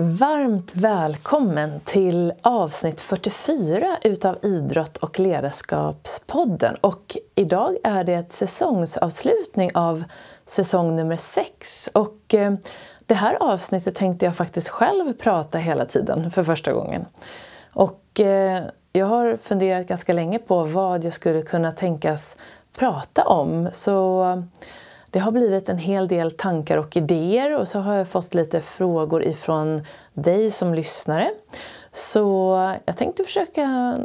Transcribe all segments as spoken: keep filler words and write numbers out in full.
Varmt välkommen till avsnitt fyrtiofyra utav Idrott och ledarskapspodden. Och idag är det ett säsongsavslutning av säsong nummer sex. Och det här avsnittet tänkte jag faktiskt själv prata hela tiden för första gången. Och jag har funderat ganska länge på vad jag skulle kunna tänkas prata om. Så det har blivit en hel del tankar och idéer, och så har jag fått lite frågor ifrån dig som lyssnare. Så jag tänkte försöka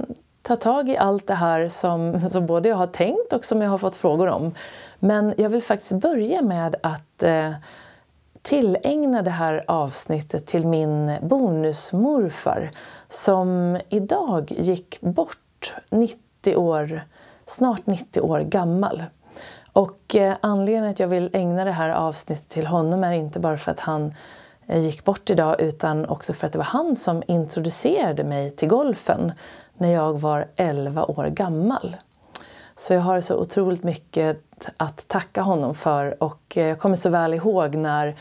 ta tag i allt det här som, som både jag har tänkt och som jag har fått frågor om. Men jag vill faktiskt börja med att eh, tillägna det här avsnittet till min bonusmorfar som idag gick bort nittio år, snart nittio år gammal. Och anledningen att jag vill ägna det här avsnittet till honom är inte bara för att han gick bort idag, utan också för att det var han som introducerade mig till golfen när jag var elva år gammal. Så jag har så otroligt mycket att tacka honom för, och jag kommer så väl ihåg när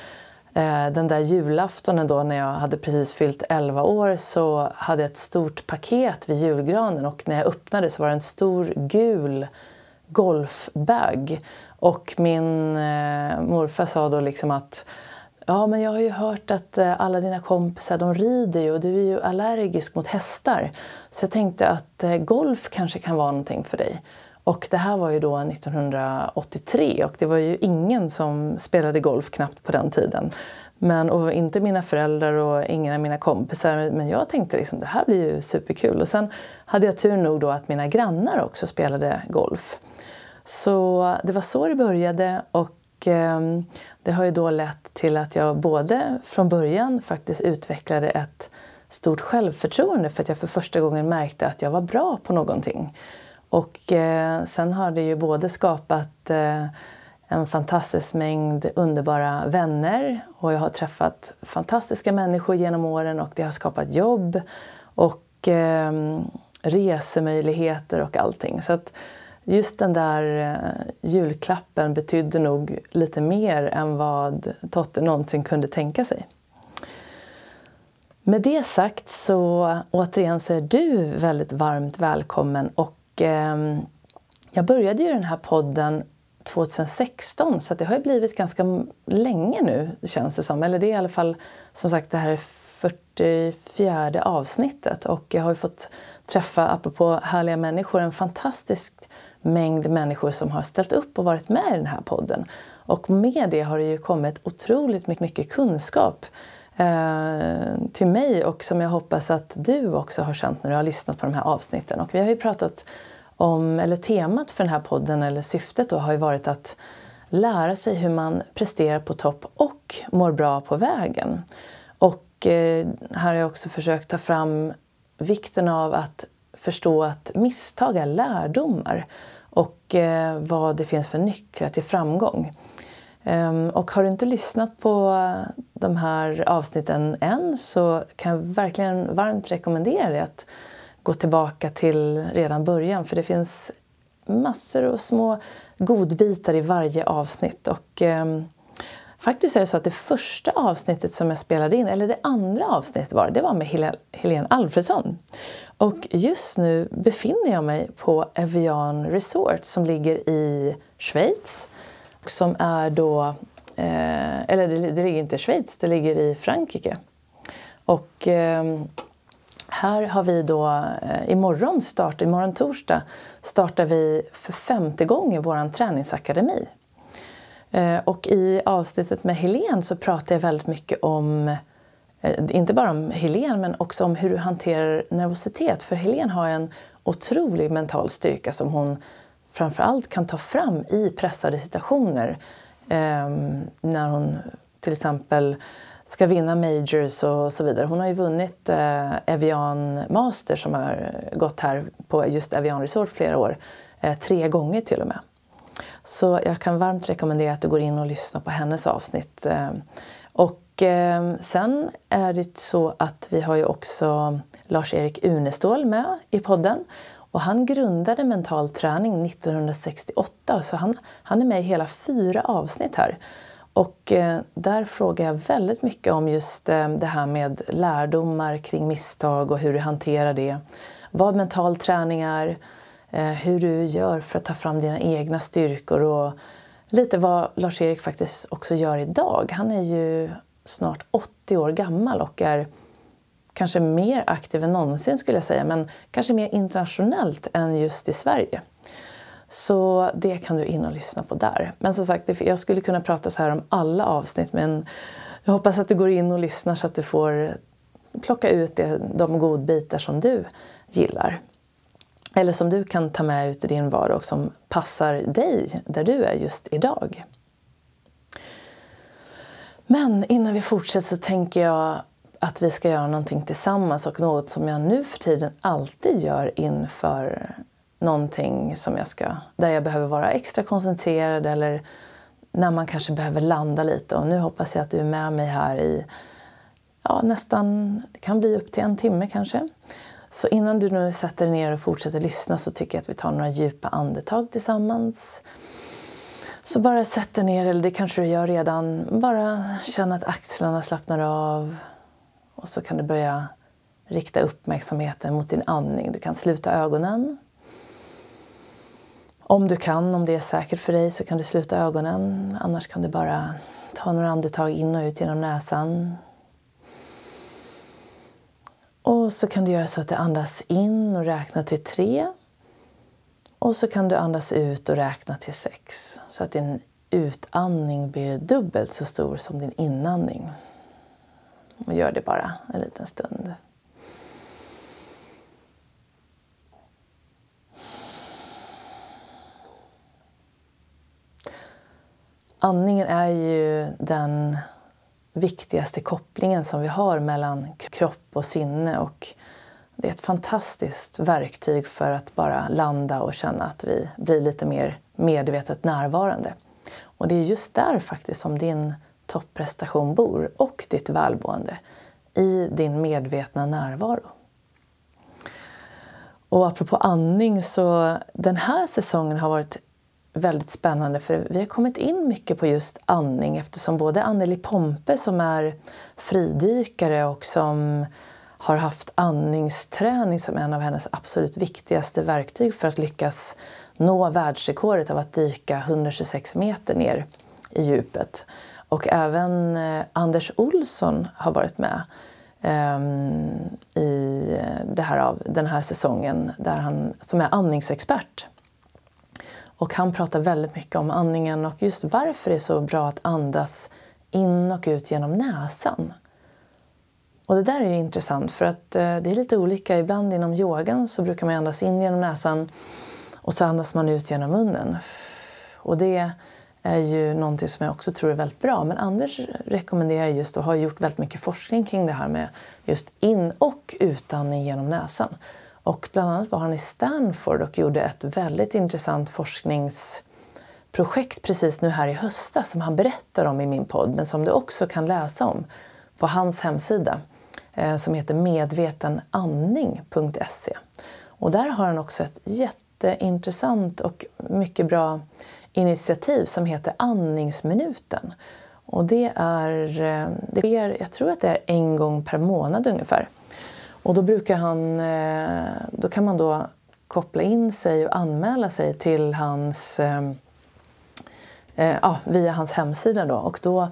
den där julaftonen då när jag hade precis fyllt elva år, så hade jag ett stort paket vid julgranen, och när jag öppnade så var det en stor gul golfbag. Och min eh, morfar sa då liksom att ja, men jag har ju hört att eh, alla dina kompisar, de rider ju, och du är ju allergisk mot hästar. Så jag tänkte att eh, golf kanske kan vara någonting för dig. Och det här var ju då nittonhundraåttiotre, och det var ju ingen som spelade golf knappt på den tiden. Men, och inte mina föräldrar och ingen av mina kompisar. Men jag tänkte liksom, det här blir ju superkul. Och sen hade jag tur nog då att mina grannar också spelade golf. Så det var så det började, och eh, det har ju då lett till att jag både från början faktiskt utvecklade ett stort självförtroende, för att jag för första gången märkte att jag var bra på någonting. Och eh, sen har det ju både skapat eh, en fantastisk mängd underbara vänner, och jag har träffat fantastiska människor genom åren, och det har skapat jobb och eh, resemöjligheter och allting. Så att just den där julklappen betydde nog lite mer än vad Totte någonsin kunde tänka sig. Med det sagt så återigen så är du väldigt varmt välkommen, och eh, jag började ju den här podden tjugohundrasexton, så det har ju blivit ganska länge nu, känns det som. Eller det är i alla fall, som sagt, det här är fyrtiofjärde avsnittet, och jag har ju fått träffa, apropå härliga människor, en fantastisk mängd människor som har ställt upp och varit med i den här podden. Och med det har det ju kommit otroligt mycket, mycket kunskap eh, till mig, och som jag hoppas att du också har känt när du har lyssnat på de här avsnitten. Och vi har ju pratat om, eller temat för den här podden, eller syftet då, har ju varit att lära sig hur man presterar på topp och mår bra på vägen. Och eh, här har jag också försökt ta fram vikten av att förstå att misstag är lärdomar, och eh, vad det finns för nycklar till framgång. Ehm, och har du inte lyssnat på de här avsnitten än, så kan jag verkligen varmt rekommendera det att gå tillbaka till redan början, för det finns massor av små godbitar i varje avsnitt. Och eh, faktiskt är det så att det första avsnittet som jag spelade in, eller det andra avsnittet var det, var med Hel- Helene Alfredsson. Och just nu befinner jag mig på Evian Resort som ligger i Schweiz, och som är då, eh, eller det, det ligger inte i Schweiz, det ligger i Frankrike. Och eh, här har vi då imorgon start, imorgon torsdag startar vi för femte gången vår träningsakademi. Och i avsnittet med Helene så pratar jag väldigt mycket om, inte bara om Helene, men också om hur du hanterar nervositet. För Helene har en otrolig mental styrka som hon framförallt kan ta fram i pressade situationer. När hon till exempel ska vinna majors och så vidare. Hon har ju vunnit eh, Evian Master som har gått här på just Evian Resort flera år. Eh, tre gånger till och med. Så jag kan varmt rekommendera att du går in och lyssnar på hennes avsnitt. Eh, och eh, sen är det så att vi har ju också Lars-Eric Uneståhl med i podden. Och han grundade Mental träning nittonhundrasextioåtta. Så han, han är med i hela fyra avsnitt här. Och där frågar jag väldigt mycket om just det här med lärdomar kring misstag och hur du hanterar det. Vad mental träning är, hur du gör för att ta fram dina egna styrkor och lite vad Lars-Erik faktiskt också gör idag. Han är ju snart åttio år gammal och är kanske mer aktiv än någonsin skulle jag säga, men kanske mer internationellt än just i Sverige. Så det kan du in och lyssna på där. Men som sagt, jag skulle kunna prata så här om alla avsnitt, men jag hoppas att du går in och lyssnar så att du får plocka ut de godbitar som du gillar. Eller som du kan ta med ut i din vardag och som passar dig där du är just idag. Men innan vi fortsätter så tänker jag att vi ska göra någonting tillsammans och något som jag nu för tiden alltid gör inför någonting som jag ska, där jag behöver vara extra koncentrerad eller när man kanske behöver landa lite. Och nu hoppas jag att du är med mig här i ja, nästan, det kan bli upp till en timme kanske. Så innan du nu sätter dig ner och fortsätter lyssna så tycker jag att vi tar några djupa andetag tillsammans. Så bara sätt dig ner, eller det kanske du gör redan. Bara känna att axlarna slappnar av. Och så kan du börja rikta uppmärksamheten mot din andning. Du kan sluta ögonen. Om du kan, om det är säkert för dig så kan du sluta ögonen. Annars kan du bara ta några andetag in och ut genom näsan. Och så kan du göra så att du andas in och räkna till tre. Och så kan du andas ut och räkna till sex. Så att din utandning blir dubbelt så stor som din inandning. Och gör det bara en liten stund. Andningen är ju den viktigaste kopplingen som vi har mellan kropp och sinne, och det är ett fantastiskt verktyg för att bara landa och känna att vi blir lite mer medvetet närvarande. Och det är just där faktiskt som din topprestation bor och ditt välmående, i din medvetna närvaro. Och apropå andning så den här säsongen har varit väldigt spännande, för vi har kommit in mycket på just andning eftersom både Anneli Pompe som är fridykare och som har haft andningsträning som en av hennes absolut viktigaste verktyg för att lyckas nå världsrekordet av att dyka etthundratjugosex meter ner i djupet. Och även Anders Olsson har varit med i det här av den här säsongen där han, som är andningsexpert. Och han pratar väldigt mycket om andningen och just varför det är så bra att andas in och ut genom näsan. Och det där är ju intressant för att det är lite olika. Ibland inom yogan så brukar man andas in genom näsan och så andas man ut genom munnen. Och det är ju någonting som jag också tror är väldigt bra. Men Anders rekommenderar just och har gjort väldigt mycket forskning kring det här med just in- och utandning genom näsan. Och bland annat var han i Stanford och gjorde ett väldigt intressant forskningsprojekt precis nu här i höstas som han berättar om i min podd, men som du också kan läsa om på hans hemsida som heter medvetenandning punkt se. Och där har han också ett jätteintressant och mycket bra initiativ som heter Andningsminuten. Och det är, det är jag tror att det är en gång per månad ungefär. Och då brukar han, då kan man då koppla in sig och anmäla sig till hans, ja, via hans hemsida då. Och då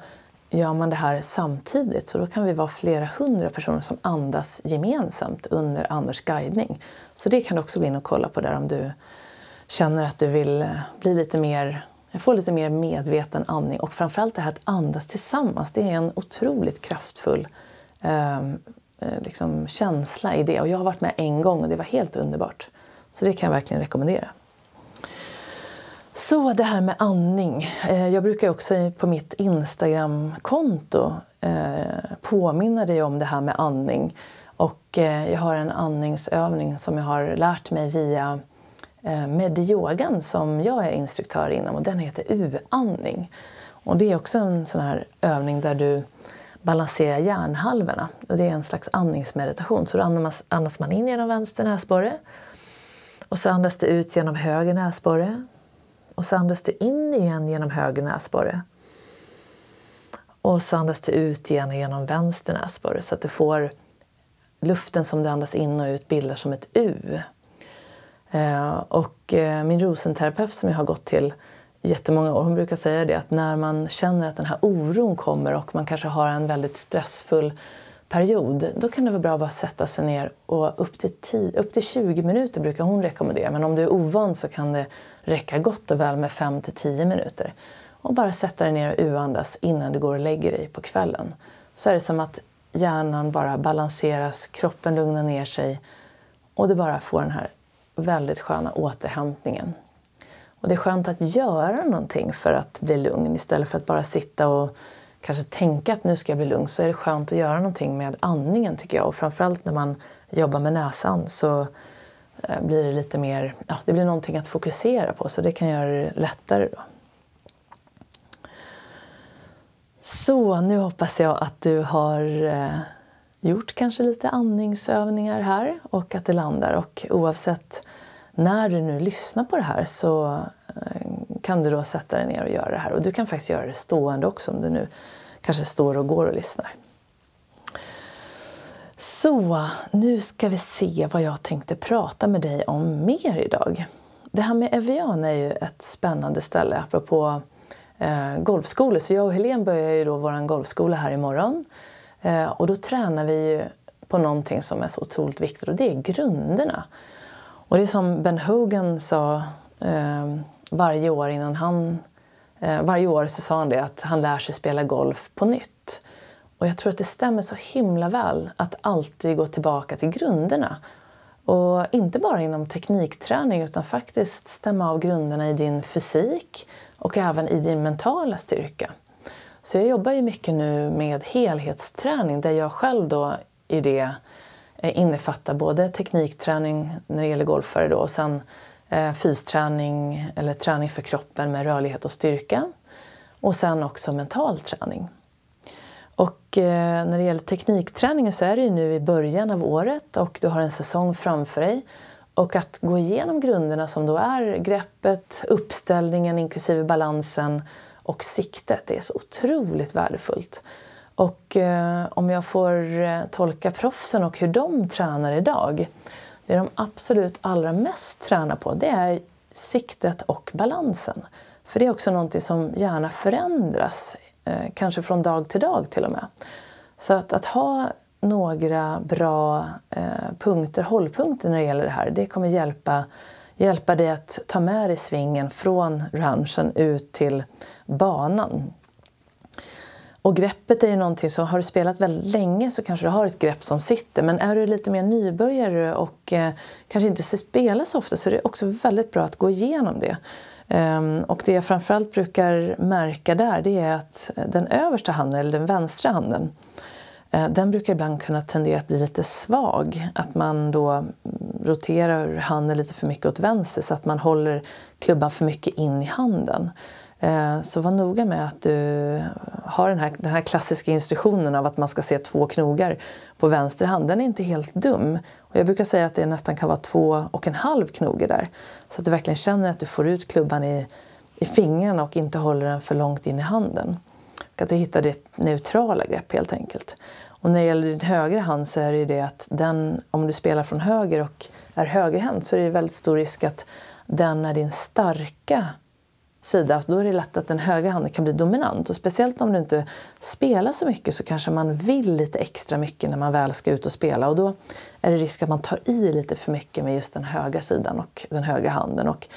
gör man det här samtidigt. Så då kan vi vara flera hundra personer som andas gemensamt under Anders guidning. Så det kan du också gå in och kolla på där om du känner att du vill bli lite mer, få lite mer medveten andning. Och framförallt det här att andas tillsammans, det är en otroligt kraftfull liksom känsla i det, och jag har varit med en gång och det var helt underbart, så det kan jag verkligen rekommendera. Så det här med andning, jag brukar också på mitt Instagram-konto påminna dig om det här med andning, och jag har en andningsövning som jag har lärt mig via Medi-yogan som jag är instruktör inom, och den heter U-andning, och det är också en sån här övning där du balansera hjärnhalvorna. Och det är en slags andningsmeditation. Så då andas, andas man in genom vänster näsborre. Och så andas du ut genom höger näsborre. Och så andas du in igen genom höger näsborre. Och så andas du ut igen genom vänster näsborre så att du får luften som du andas in och ut bildar som ett U. Och min rosenterapeut som jag har gått till jättemånga år, hon brukar säga det att när man känner att den här oron kommer och man kanske har en väldigt stressfull period, då kan det vara bra att bara sätta sig ner och upp till, tio, upp till tjugo minuter brukar hon rekommendera. Men om du är ovan så kan det räcka gott och väl med fem till tio minuter. Och bara sätta dig ner och uandas innan du går och lägger dig på kvällen. Så är det som att hjärnan bara balanseras, kroppen lugnar ner sig och du bara får den här väldigt sköna återhämtningen. Och det är skönt att göra någonting för att bli lugn istället för att bara sitta och kanske tänka att nu ska jag bli lugn, så är det skönt att göra någonting med andningen tycker jag. Och framförallt när man jobbar med näsan så blir det lite mer, ja, det blir någonting att fokusera på, så det kan göra det lättare då. Så nu hoppas jag att du har gjort kanske lite andningsövningar här och att det landar. Och oavsett när du nu lyssnar på det här så kan du då sätta dig ner och göra det här. Och du kan faktiskt göra det stående också om du nu kanske står och går och lyssnar. Så nu ska vi se vad jag tänkte prata med dig om mer idag. Det här med Evian är ju ett spännande ställe apropå eh, golfskolor. Så jag och Helene börjar ju då vår golfskola här imorgon. Eh, och då tränar vi ju på någonting som är så otroligt viktigt och det är grunderna. Och det är som Ben Hogan sa eh, varje år innan han, eh, varje år så sa han det att han lär sig spela golf på nytt. Och jag tror att det stämmer så himla väl att alltid gå tillbaka till grunderna. Och inte bara inom teknikträning utan faktiskt stämma av grunderna i din fysik och även i din mentala styrka. Så jag jobbar ju mycket nu med helhetsträning där jag själv då i det innefattar både teknikträning när det gäller golfare då och sen fysträning eller träning för kroppen med rörlighet och styrka. Och sen också mental träning. Och när det gäller teknikträningen så är det ju nu i början av året och du har en säsong framför dig. Och att gå igenom grunderna som då är greppet, uppställningen inklusive balansen och siktet, det är så otroligt värdefullt. Och om jag får tolka proffsen och hur de tränar idag, det de absolut allra mest tränar på det är siktet och balansen. För det är också någonting som gärna förändras, eh, kanske från dag till dag till och med. Så att, att ha några bra eh, punkter, hållpunkter när det gäller det här, det kommer hjälpa, hjälpa dig att ta med dig svingen från ranchen ut till banan. Och greppet är ju någonting som har du spelat väldigt länge så kanske du har ett grepp som sitter. Men är du lite mer nybörjare och eh, kanske inte spelar så ofta så är det också väldigt bra att gå igenom det. Ehm, och det jag framförallt brukar märka där det är att den översta handen eller den vänstra handen. Eh, den brukar ibland kunna tendera att bli lite svag. Att man då roterar handen lite för mycket åt vänster så att man håller klubban för mycket in i handen. Så var noga med att du har den här, den här klassiska instruktionen av att man ska se två knogar på vänster hand. Den är inte helt dum. Och jag brukar säga att det nästan kan vara två och en halv knoge där. Så att du verkligen känner att du får ut klubban i, i fingrarna och inte håller den för långt in i handen. Och att du hittar ditt neutrala grepp helt enkelt. Och när det gäller din högra hand så är det ju det att den, om du spelar från höger och är högerhänt så är det väldigt stor risk att den är din starka sida, då är det lätt att den högra handen kan bli dominant och speciellt om du inte spelar så mycket så kanske man vill lite extra mycket när man väl ska ut och spela och då är det risk att man tar i lite för mycket med just den högra sidan och den högra handen och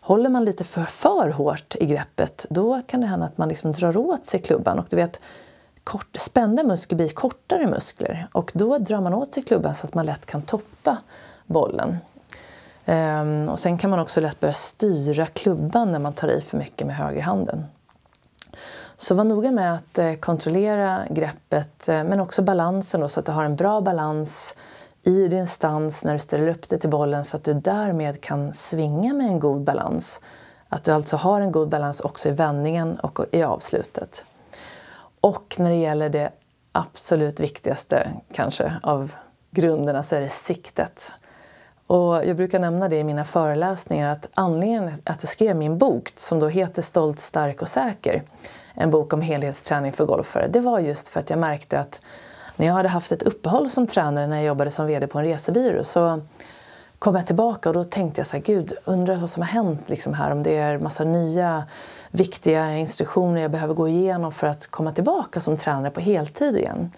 håller man lite för, för hårt i greppet då kan det hända att man liksom drar åt sig klubban och du vet kort, spända muskler blir kortare muskler och då drar man åt sig klubban så att man lätt kan toppa bollen. Um, och sen kan man också lätt börja styra klubban när man tar i för mycket med högerhanden. Så var noga med att eh, kontrollera greppet eh, men också balansen då, så att du har en bra balans i din stans när du ställer upp dig till bollen så att du därmed kan svinga med en god balans. Att du alltså har en god balans också i vändningen och i avslutet. Och när det gäller det absolut viktigaste kanske av grunderna så är det siktet. Och jag brukar nämna det i mina föreläsningar att anledningen att jag skrev min bok som då heter Stolt, stark och säker en bok om helhetsträning för golfare. Det var just för att jag märkte att när jag hade haft ett uppehåll som tränare när jag jobbade som vd på en resebyrå så kom jag tillbaka och då tänkte jag så här, gud, undrar vad som har hänt liksom här, om det är massa nya viktiga instruktioner jag behöver gå igenom för att komma tillbaka som tränare på heltid igen.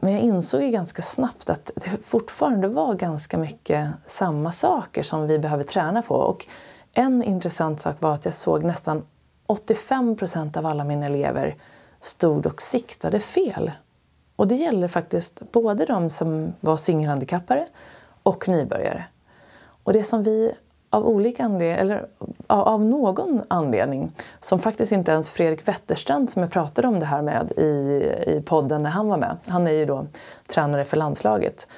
Men jag insåg ju ganska snabbt att det fortfarande var ganska mycket samma saker som vi behöver träna på. Och en intressant sak var att jag såg nästan åttiofem procent av alla mina elever stod och siktade fel. Och det gäller faktiskt både de som var singelhandikappare och nybörjare. Och det som vi av olika anledning, eller av någon anledning, som faktiskt inte ens Fredrik Wetterstrand som jag pratade om det här med i, i podden när han var med. Han är ju då tränare för landslaget,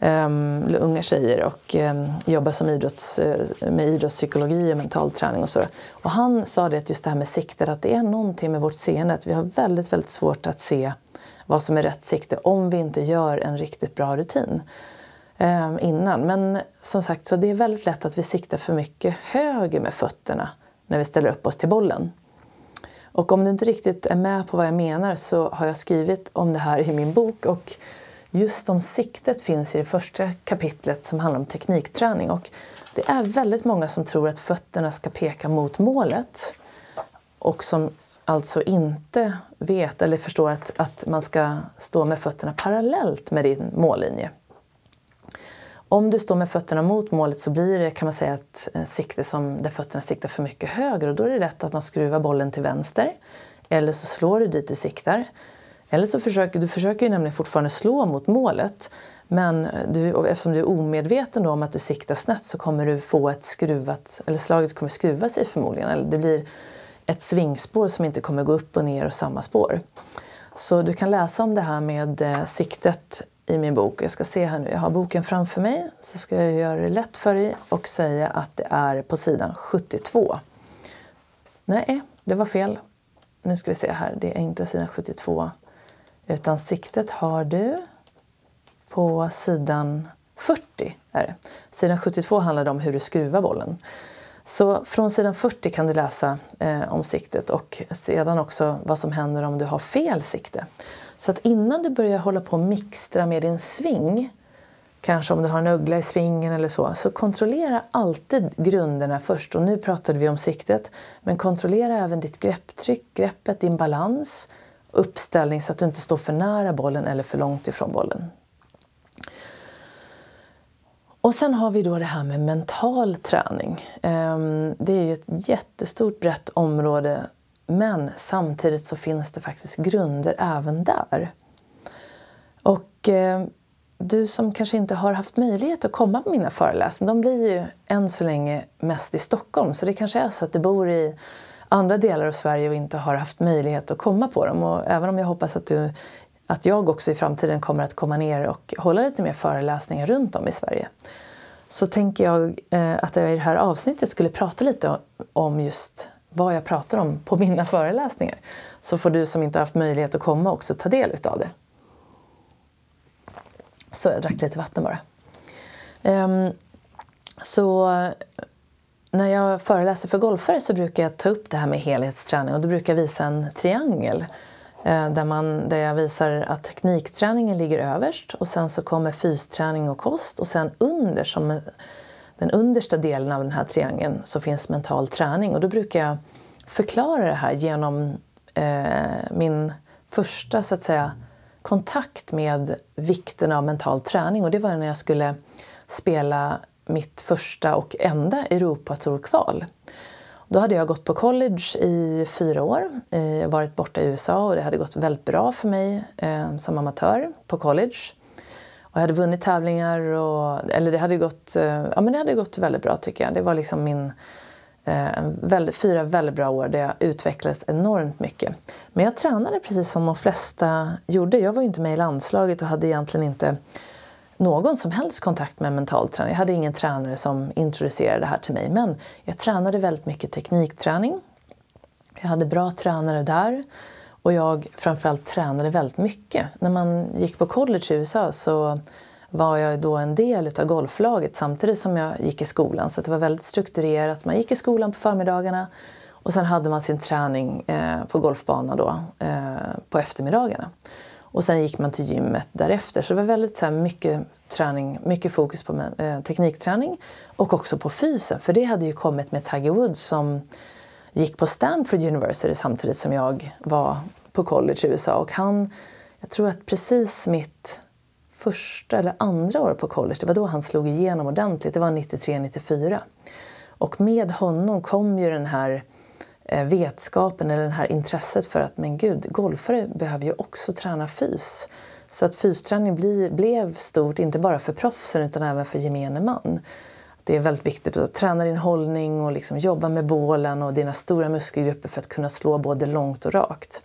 um, unga tjejer, och um, jobbar som idrotts, med idrottspsykologi och mental träning och så. Och han sa det att just det här med sikter, att det är någonting med vårt seende, att vi har väldigt, väldigt svårt att se vad som är rätt sikte om vi inte gör en riktigt bra rutin innan. Men som sagt, så det är väldigt lätt att vi siktar för mycket höger med fötterna när vi ställer upp oss till bollen. Och om du inte riktigt är med på vad jag menar så har jag skrivit om det här i min bok. Och just om siktet finns i det första kapitlet som handlar om teknikträning. Och det är väldigt många som tror att fötterna ska peka mot målet. Och som alltså inte vet eller förstår att, att man ska stå med fötterna parallellt med din mållinje. Om du står med fötterna mot målet så blir det, kan man säga, ett sikte som där fötterna siktar för mycket höger. Och då är det rätt att man skruvar bollen till vänster. Eller så slår du dit du siktar. Eller så försöker du försöker ju nämligen fortfarande slå mot målet. Men du, och eftersom du är omedveten då om att du siktar snett så kommer du få ett skruvat, eller slaget kommer skruva sig förmodligen. Eller det blir ett svingspår som inte kommer gå upp och ner och samma spår. Så du kan läsa om det här med eh, siktet i min bok. Jag ska se här nu. Jag har boken framför mig. Så ska jag göra det lätt för dig och säga att det är på sidan sjuttiotvå. Nej, det var fel. Nu ska vi se här. Det är inte sidan sjuttiotvå. Utan siktet har du på sidan fyrtio. Är det. Sidan sjuttiotvå handlar om hur du skruvar bollen. Så från sidan fyrtio kan du läsa eh, om siktet. Och sedan också vad som händer om du har fel sikte. Så att innan du börjar hålla på och mixtra med din sving, kanske om du har en uggla i svingen eller så, så kontrollera alltid grunderna först. Och nu pratade vi om siktet, men kontrollera även ditt grepptryck, greppet, din balans, uppställning så att du inte står för nära bollen eller för långt ifrån bollen. Och sen har vi då det här med mental träning. Det är ju ett jättestort brett område. Men samtidigt så finns det faktiskt grunder även där. Och eh, du som kanske inte har haft möjlighet att komma på mina föreläsningar, de blir ju än så länge mest i Stockholm. Så det kanske är så att du bor i andra delar av Sverige och inte har haft möjlighet att komma på dem. Och även om jag hoppas att, du, att jag också i framtiden kommer att komma ner och hålla lite mer föreläsningar runt om i Sverige. Så tänker jag eh, att jag i det här avsnittet skulle prata lite om just vad jag pratar om på mina föreläsningar. Så får du som inte haft möjlighet att komma också ta del av det. Så jag drack lite vatten bara. Um, så när jag föreläser för golfare så brukar jag ta upp det här med helhetsträning. Och då brukar jag visa en triangel. Uh, där, man, där jag visar att teknikträningen ligger överst. Och sen så kommer fysträning och kost. Och sen under som den understa delen av den här triangeln så finns mental träning. Och då brukar jag förklara det här genom eh, min första, så att säga, kontakt med vikten av mental träning. Och det var när jag skulle spela mitt första och enda Europatourkval. Då hade jag gått på college i fyra år. Jag varit borta i U S A och det hade gått väldigt bra för mig eh, som amatör på college. Och jag hade vunnit tävlingar och, eller det hade gått, ja men det hade gått väldigt bra tycker jag. Det var liksom min eh, väldigt, fyra väldigt bra år där jag utvecklades enormt mycket. Men jag tränade precis som de flesta gjorde. Jag var ju inte med i landslaget och hade egentligen inte någon som helst kontakt med mental träning. Jag hade ingen tränare som introducerade det här till mig. Men jag tränade väldigt mycket teknikträning. Jag hade bra tränare där. Och jag framförallt tränade väldigt mycket. När man gick på college i U S A så var jag då en del av golflaget samtidigt som jag gick i skolan. Så det var väldigt strukturerat. Man gick i skolan på förmiddagarna Och sen hade man sin träning eh, på golfbanan då, eh, på eftermiddagarna. Och sen gick man till gymmet därefter. Så det var väldigt så här, mycket träning, mycket fokus på eh, teknikträning och också på fysen. För det hade ju kommit med Tiger Woods som gick på Stanford University samtidigt som jag var på college i U S A. Och han, jag tror att precis mitt första eller andra år på college, det var då han slog igenom ordentligt. Det var nittiotre nittiofyra. Och med honom kom ju den här vetskapen eller det här intresset för att, men gud, golfare behöver ju också träna fys. Så att fysträning bli, blev stort, inte bara för proffsen utan även för gemene man. Det är väldigt viktigt att träna din hållning och liksom jobba med bålen och dina stora muskelgrupper för att kunna slå både långt och rakt.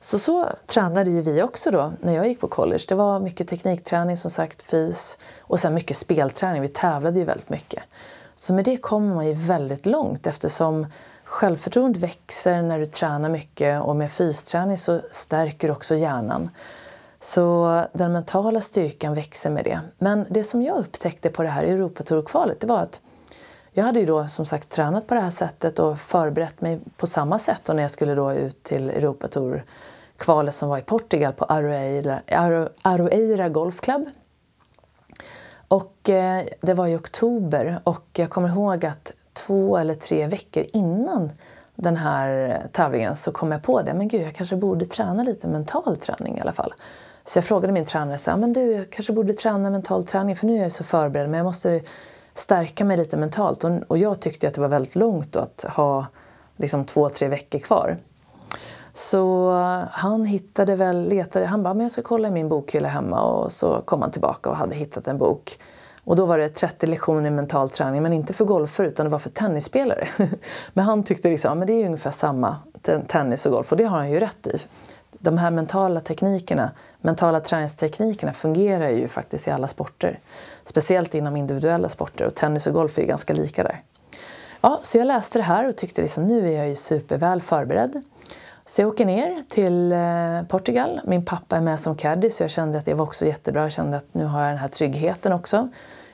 Så så tränade ju vi också då när jag gick på college. Det var mycket teknikträning, som sagt, fys och sen mycket spelträning. Vi tävlade ju väldigt mycket. Så med det kommer man ju väldigt långt eftersom självförtroende växer när du tränar mycket, och med fysträning så stärker också hjärnan. Så den mentala styrkan växer med det. Men det som jag upptäckte på det här Europatour-kvalet, det var att jag hade ju då som sagt tränat på det här sättet och förberett mig på samma sätt. Och när jag skulle då ut till Europatour-kvalet som var i Portugal på Aroeira, Aroeira Golf Club. Och eh, det var i oktober, och jag kommer ihåg att två eller tre veckor innan den här tävlingen så kom jag på det. Men gud, jag kanske borde träna lite mental träning i alla fall. Så jag frågade min tränare så här, men du, jag kanske borde träna mental träning för nu är jag så förberedd. Men jag måste stärka mig lite mentalt. Och, och jag tyckte att det var väldigt långt då, att ha liksom två, tre veckor kvar. Så han hittade väl, letade, han bara, men jag ska kolla i min bokhylla hemma. Och så kom han tillbaka och hade hittat en bok. Och då var det trettio lektioner i mental träning, men inte för golfare utan det var för tennisspelare. Men han tyckte liksom, men det är ju ungefär samma, tennis och golf, och det har han ju rätt i. De här mentala teknikerna, mentala träningsteknikerna fungerar ju faktiskt i alla sporter. Speciellt inom individuella sporter, och tennis och golf är ju ganska lika där. Ja, så jag läste det här och tyckte liksom, nu är jag ju superväl förberedd. Så jag åker ner till Portugal. Min pappa är med som caddy, så jag kände att det var också jättebra. Jag kände att nu har jag den här tryggheten också.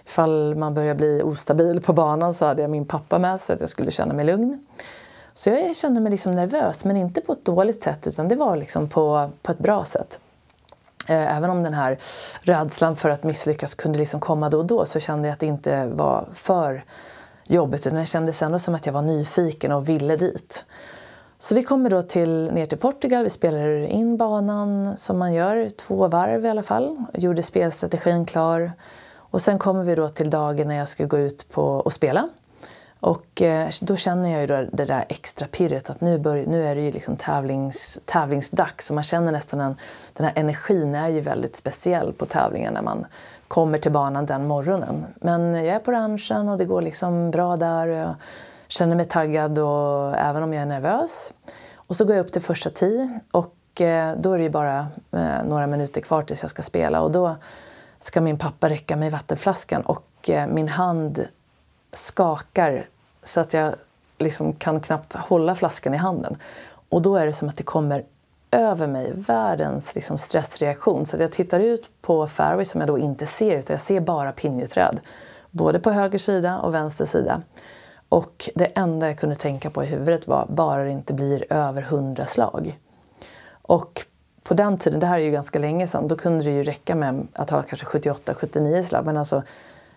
Ifall man börjar bli ostabil på banan så hade jag min pappa med, så att jag skulle känna mig lugn. Så jag kände mig liksom nervös, men inte på ett dåligt sätt, utan det var liksom på, på ett bra sätt. Även om den här rädslan för att misslyckas kunde liksom komma då och då, så kände jag att det inte var för jobbigt. Utan jag kände ändå som att jag var nyfiken och ville dit. Så vi kommer då till, ner till Portugal, vi spelar in banan som man gör, två varv i alla fall. Gjorde spelstrategin klar, och sen kommer vi då till dagen när jag ska gå ut på, och spela. Och eh, då känner jag ju då det där extra pirret att nu, bör, nu är det ju liksom tävlings, tävlingsdags. Så man känner nästan en, den här energin är ju väldigt speciell på tävlingen när man kommer till banan den morgonen. Men jag är på ranchen och det går liksom bra där, och jag känner mig taggad, och även om jag är nervös. Och så går jag upp till första tee, och då är det ju bara några minuter kvar tills jag ska spela. Och då ska min pappa räcka mig vattenflaskan, och min hand skakar så att jag liksom kan knappt hålla flaskan i handen. Och då är det som att det kommer över mig världens liksom stressreaktion. Så att jag tittar ut på fairway som jag då inte ser, utan jag ser bara pinjeträd. Både på höger sida och vänster sida. Och det enda jag kunde tänka på i huvudet var bara det inte blir över hundra slag. Och på den tiden, det här är ju ganska länge sedan, då kunde det ju räcka med att ha kanske sjuttioåtta sjuttionio slag. Men alltså,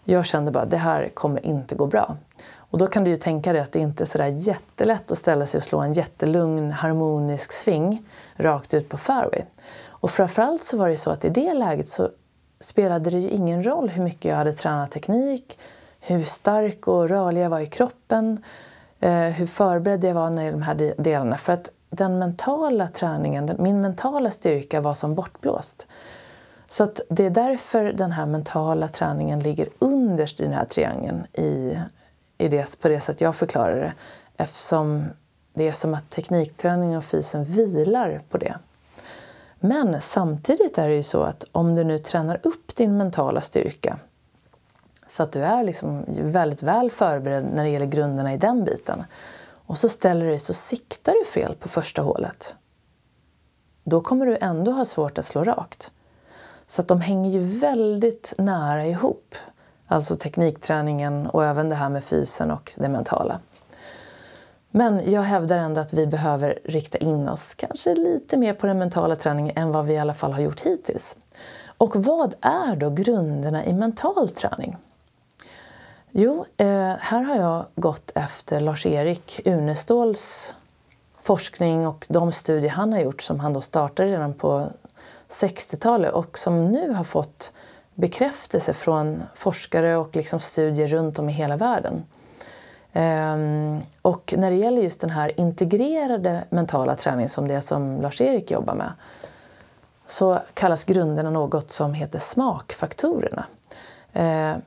jag kände bara att det här kommer inte gå bra. Och då kan du ju tänka dig att det inte är sådär jättelätt att ställa sig och slå en jättelugn, harmonisk sving rakt ut på fairway. Och framförallt så var det ju så att i det läget så spelade det ju ingen roll hur mycket jag hade tränat teknik, hur stark och rörlig jag var i kroppen, hur förberedd jag var i de här delarna. För att den mentala träningen, min mentala styrka var som bortblåst. Så att det är därför den här mentala träningen ligger underst i den här triangeln i, i det, på det sätt jag förklarar det. Eftersom det är som att teknikträningen och fysen vilar på det. Men samtidigt är det ju så att om du nu tränar upp din mentala styrka, så att du är liksom väldigt väl förberedd när det gäller grunderna i den biten. Och så ställer du dig, så siktar du fel på första hålet. Då kommer du ändå ha svårt att slå rakt. Så att de hänger ju väldigt nära ihop. Alltså teknikträningen och även det här med fysen och det mentala. Men jag hävdar ändå att vi behöver rikta in oss kanske lite mer på den mentala träningen än vad vi i alla fall har gjort hittills. Och vad är då grunderna i mental träning? Jo, här har jag gått efter Lars-Eric Uneståhls forskning och de studier han har gjort som han då startade redan på sextiotalet och som nu har fått bekräftelse från forskare och liksom studier runt om i hela världen. Och när det gäller just den här integrerade mentala träningen som det som Lars-Eric jobbar med, så kallas grunderna något som heter smakfaktorerna.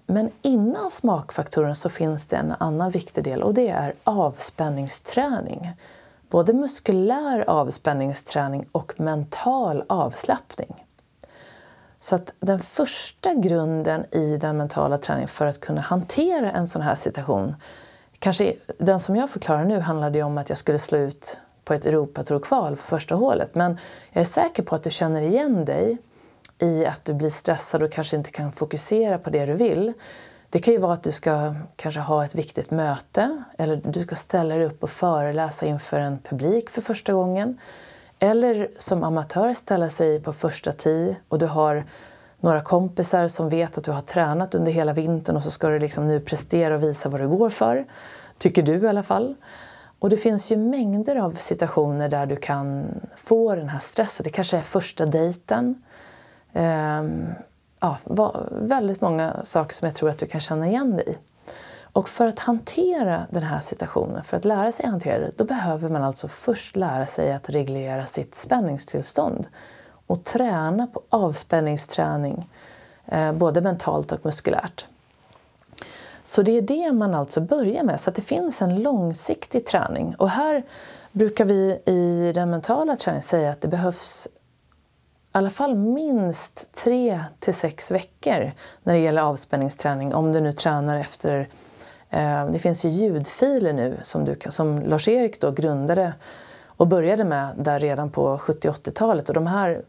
Men innan smakfaktorerna så finns det en annan viktig del, och det är avspänningsträning. Både muskulär avspänningsträning och mental avslappning. Så att den första grunden i den mentala träningen för att kunna hantera en sån här situation, kanske den som jag förklarar nu handlade ju om att jag skulle slå ut på ett Europatorkval på första hålet. Men jag är säker på att du känner igen dig i att du blir stressad och kanske inte kan fokusera på det du vill. Det kan ju vara att du ska kanske ha ett viktigt möte, eller du ska ställa dig upp och föreläsa inför en publik för första gången. Eller som amatör ställa sig på första tee och du har några kompisar som vet att du har tränat under hela vintern och så ska du liksom nu prestera och visa vad du går för. Tycker du i alla fall. Och det finns ju mängder av situationer där du kan få den här stressen. Det kanske är första dejten. Ehm, ja, väldigt många saker som jag tror att du kan känna igen dig i. Och för att hantera den här situationen, för att lära sig hantera det, då behöver man alltså först lära sig att reglera sitt spänningstillstånd. Och träna på avspänningsträning, eh, både mentalt och muskulärt. Så det är det man alltså börjar med, så att det finns en långsiktig träning. Och här brukar vi i den mentala träningen säga att det behövs i alla fall minst tre till sex veckor när det gäller avspänningsträning. Om du nu tränar efter, eh, det finns ju ljudfiler nu som, du kan, som Lars-Eric då grundade och började med där redan på sjuttio- och åttiotalet. Och de här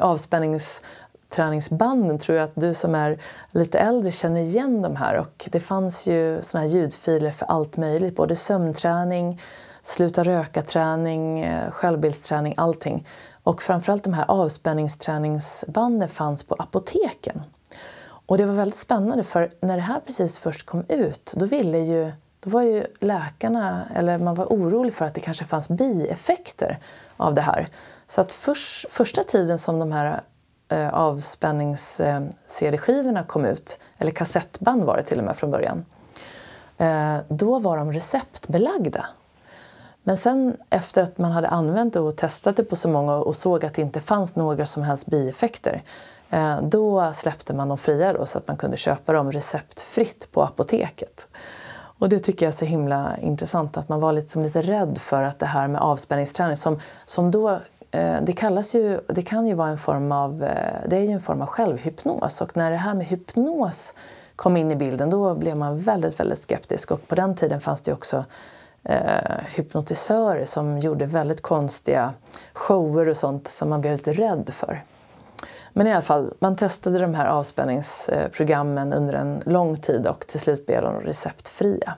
avspänningsträningsbanden tror jag att du som är lite äldre känner igen de här. Och det fanns ju såna här ljudfiler för allt möjligt. Både sömnträning, sluta röka-träning, självbildsträning, allting. Och framförallt de här avspänningsträningsbanden fanns på apoteken. Och det var väldigt spännande, för när det här precis först kom ut, då ville ju... Då var ju läkarna, eller man var orolig för att det kanske fanns bieffekter av det här. Så att för, första tiden som de här eh, avspännings-cd-skivorna eh, kom ut, eller kassettband var det till och med från början, eh, då var de receptbelagda. Men sen efter att man hade använt och testat det på så många och såg att det inte fanns några som helst bieffekter, eh, då släppte man dem fria då, så att man kunde köpa dem receptfritt på apoteket. Och det tycker jag är så himla intressant, att man var liksom lite rädd för att det här med avspänningsträning som, som då, det kallas ju, det kan ju vara en form av, det är ju en form av självhypnos. Och när det här med hypnos kom in i bilden, då blev man väldigt, väldigt skeptisk. Och på den tiden fanns det också eh, hypnotisörer som gjorde väldigt konstiga shower och sånt som man blev lite rädd för. Men i alla fall, man testade de här avspänningsprogrammen under en lång tid och till slut blev de receptfria.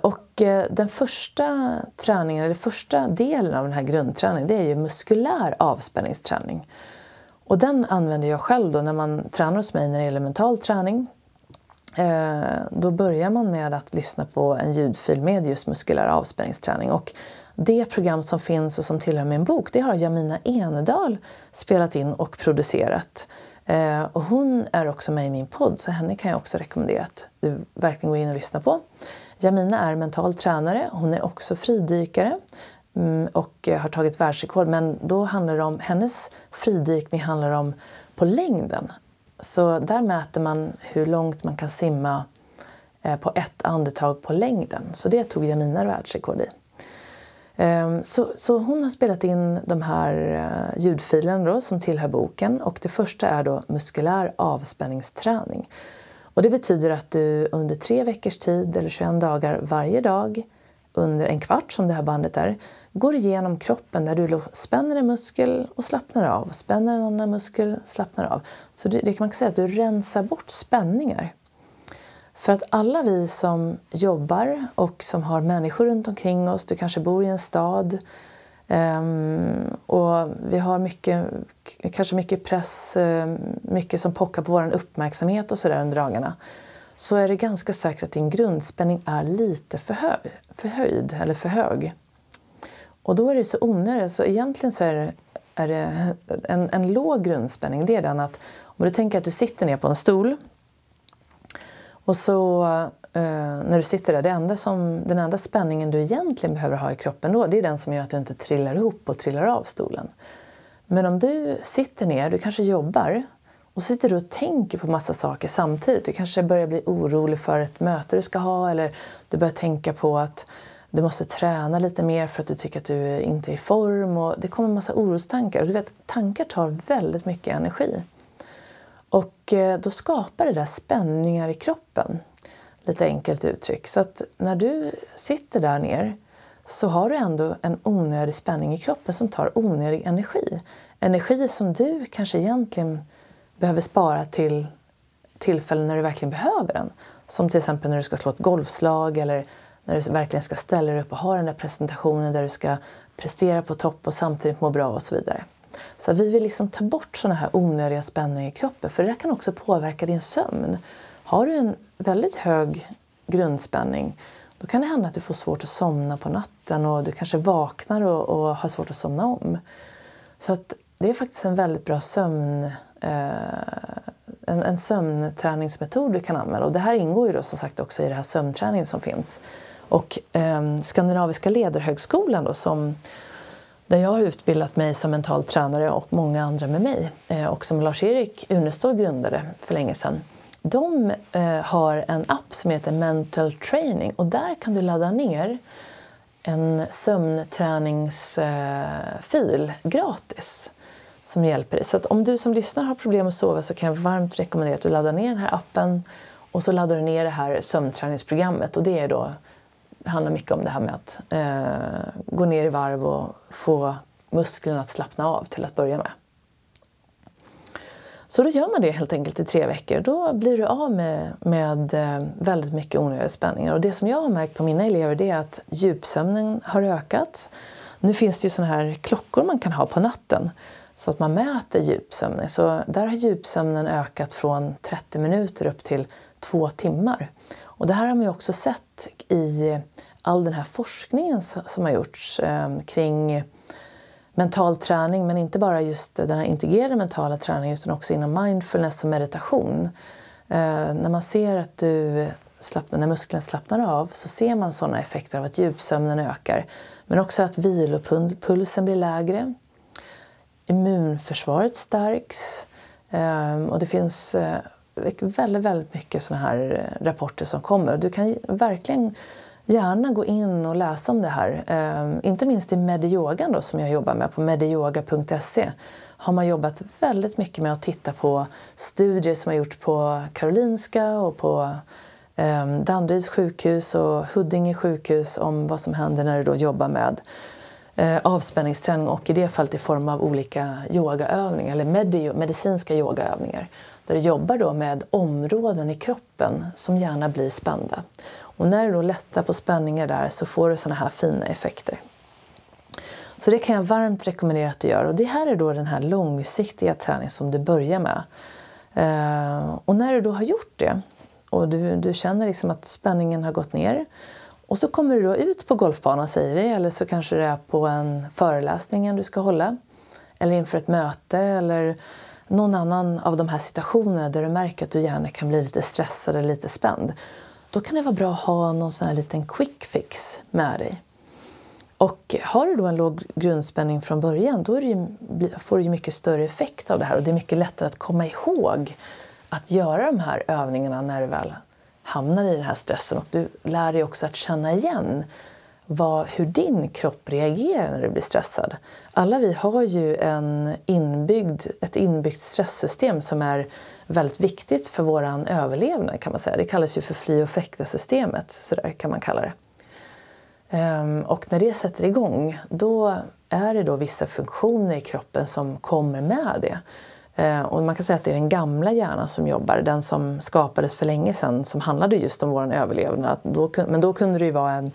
Och den första träningen, eller första delen av den här grundträningen, det är ju muskulär avspänningsträning. Och den använder jag själv då när man tränar hos mig när det gäller mental träning. Då börjar man med att lyssna på en ljudfil med just muskulär avspänningsträning. Och det program som finns och som tillhör min bok, det har Janina Enedahl spelat in och producerat. Eh, och hon är också med i min podd, så henne kan jag också rekommendera att du verkligen går in och lyssnar på. Janina är mental tränare, hon är också fridykare och har tagit världsrekord. Men då handlar det om, hennes fridykning handlar om på längden. Så där mäter man hur långt man kan simma på ett andetag på längden. Så det tog Janina världsrekord i. Så, så hon har spelat in de här ljudfilen då, som tillhör boken, och det första är då muskulär avspänningsträning. Och det betyder att du under tre veckors tid eller tjugoett dagar varje dag under en kvart som det här bandet är, går igenom kroppen där du spänner en muskel och slappnar av, spänner en annan muskel och slappnar av. Så det, det kan man säga att du rensar bort spänningar. För att alla vi som jobbar och som har människor runt omkring oss, du kanske bor i en stad och vi har mycket, kanske mycket press, mycket som pockar på vår uppmärksamhet och sådär under dagarna. Så är det ganska säkert att din grundspänning är lite för hög, för höjd eller för hög. Och då är det så onödigt. Så egentligen så är det, är det en, en låg grundspänning. Det är den att om du tänker att du sitter ner på en stol. Och så eh, när du sitter där, det enda som, den enda spänningen du egentligen behöver ha i kroppen då, det är den som gör att du inte trillar ihop och trillar av stolen. Men om du sitter ner, du kanske jobbar. Och sitter du och tänker på massa saker samtidigt. Du kanske börjar bli orolig för ett möte du ska ha. Eller du börjar tänka på att du måste träna lite mer för att du tycker att du inte är i form. Och det kommer en massa orostankar. Och du vet, tankar tar väldigt mycket energi. Och då skapar det där spänningar i kroppen. Lite enkelt uttryck. Så att när du sitter där ner så har du ändå en onödig spänning i kroppen som tar onödig energi. Energi som du kanske egentligen behöver spara till tillfällen när du verkligen behöver den. Som till exempel när du ska slå ett golfslag eller när du verkligen ska ställa dig upp och ha den där presentationen där du ska prestera på topp och samtidigt må bra och så vidare. Så vi vill liksom ta bort sådana här onödiga spänningar i kroppen, för det kan också påverka din sömn. Har du en väldigt hög grundspänning, då kan det hända att du får svårt att somna på natten och du kanske vaknar och, och har svårt att somna om. Så att det är faktiskt en väldigt bra sömn, en, en sömnträningsmetod du kan använda. Och det här ingår ju då som sagt också i den här sömnträningen som finns. Och eh, Skandinaviska Lederhögskolan då, som, där jag har utbildat mig som mental tränare och många andra med mig. Eh, och som Lars-Eric Uneståhl grundade för länge sedan. De eh, har en app som heter Mental Training. Och där kan du ladda ner en sömnträningsfil eh, gratis. Som hjälper dig. Så att om du som lyssnar har problem att sova så kan jag varmt rekommendera att du laddar ner den här appen. Och så laddar du ner det här sömnträningsprogrammet. Och det är då, handlar mycket om det här med att eh, gå ner i varv och få musklerna att slappna av till att börja med. Så då gör man det helt enkelt i tre veckor. Då blir du av med, med eh, väldigt mycket onödiga spänningar. Och det som jag har märkt på mina elever är att djupsömnen har ökat. Nu finns det ju såna här klockor man kan ha på natten. Så att man mäter djupsömnen. Så där har djupsömnen ökat från trettio minuter upp till två timmar. Och det här har man ju också sett i all den här forskningen som har gjorts kring mental träning. Men inte bara just den här integrerade mentala träningen utan också inom mindfulness och meditation. När man ser att du slappnar, när musklerna slappnar av så ser man sådana effekter av att djupsömnen ökar. Men också att vilopulsen blir lägre. Immunförsvaret stärks och det finns väldigt, väldigt mycket sådana här rapporter som kommer. Du kan verkligen gärna gå in och läsa om det här. Inte minst i Medi-yogan då, som jag jobbar med på medioga punkt se har man jobbat väldigt mycket med att titta på studier som har gjorts på Karolinska och på Danderyds sjukhus och Huddinge sjukhus om vad som händer när du då jobbar med avspänningsträning och i det fallet i form av olika yogaövningar eller med- medicinska yogaövningar där du jobbar då med områden i kroppen som gärna blir spända. Och när du då lättar på spänningar där så får du såna här fina effekter. Så det kan jag varmt rekommendera att du gör. Och det här är då den här långsiktiga träningen som du börjar med. Och när du då har gjort det och du, du känner liksom att spänningen har gått ner. Och så kommer du då ut på golfbanan säger vi. Eller så kanske det är på en föreläsning du ska hålla. Eller inför ett möte. Eller någon annan av de här situationerna där du märker att du gärna kan bli lite stressad eller lite spänd. Då kan det vara bra att ha någon sån här liten quick fix med dig. Och har du då en låg grundspänning från början. Då är det ju, får du ju mycket större effekt av det här. Och det är mycket lättare att komma ihåg att göra de här övningarna när du väl hamnar i den här stressen och du lär dig också att känna igen vad, hur din kropp reagerar när du blir stressad. Alla vi har ju en inbyggd, ett inbyggt stresssystem som är väldigt viktigt för våran överlevnad kan man säga. Det kallas ju för fly- och fäkta-systemet, så där kan man kalla det. Och när det sätter igång, då är det då vissa funktioner i kroppen som kommer med det. Och man kan säga att det är den gamla hjärnan som jobbar, den som skapades för länge sedan, som handlade just om vår överlevnad. Men då kunde det ju vara en,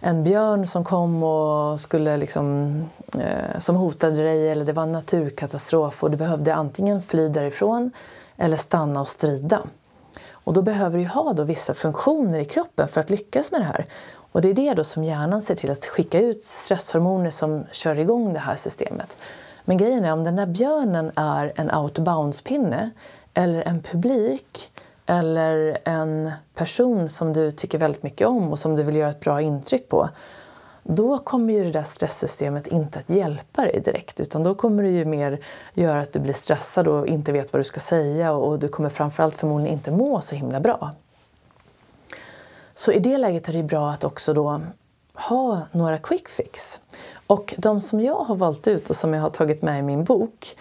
en björn som kom och skulle liksom, eh, som hotade dig, eller det var en naturkatastrof och du behövde antingen fly därifrån eller stanna och strida. Och då behöver du ha då vissa funktioner i kroppen för att lyckas med det här. Och det är det då som hjärnan ser till, att skicka ut stresshormoner som kör igång det här systemet. Men grejen är, om den där björnen är en outboundspinne eller en publik eller en person som du tycker väldigt mycket om och som du vill göra ett bra intryck på, då kommer ju det där stresssystemet inte att hjälpa dig direkt, utan då kommer det ju mer göra att du blir stressad och inte vet vad du ska säga, och du kommer framförallt förmodligen inte må så himla bra. Så i det läget är det bra att också då ha några quick fix. Och de som jag har valt ut och som jag har tagit med i min bok,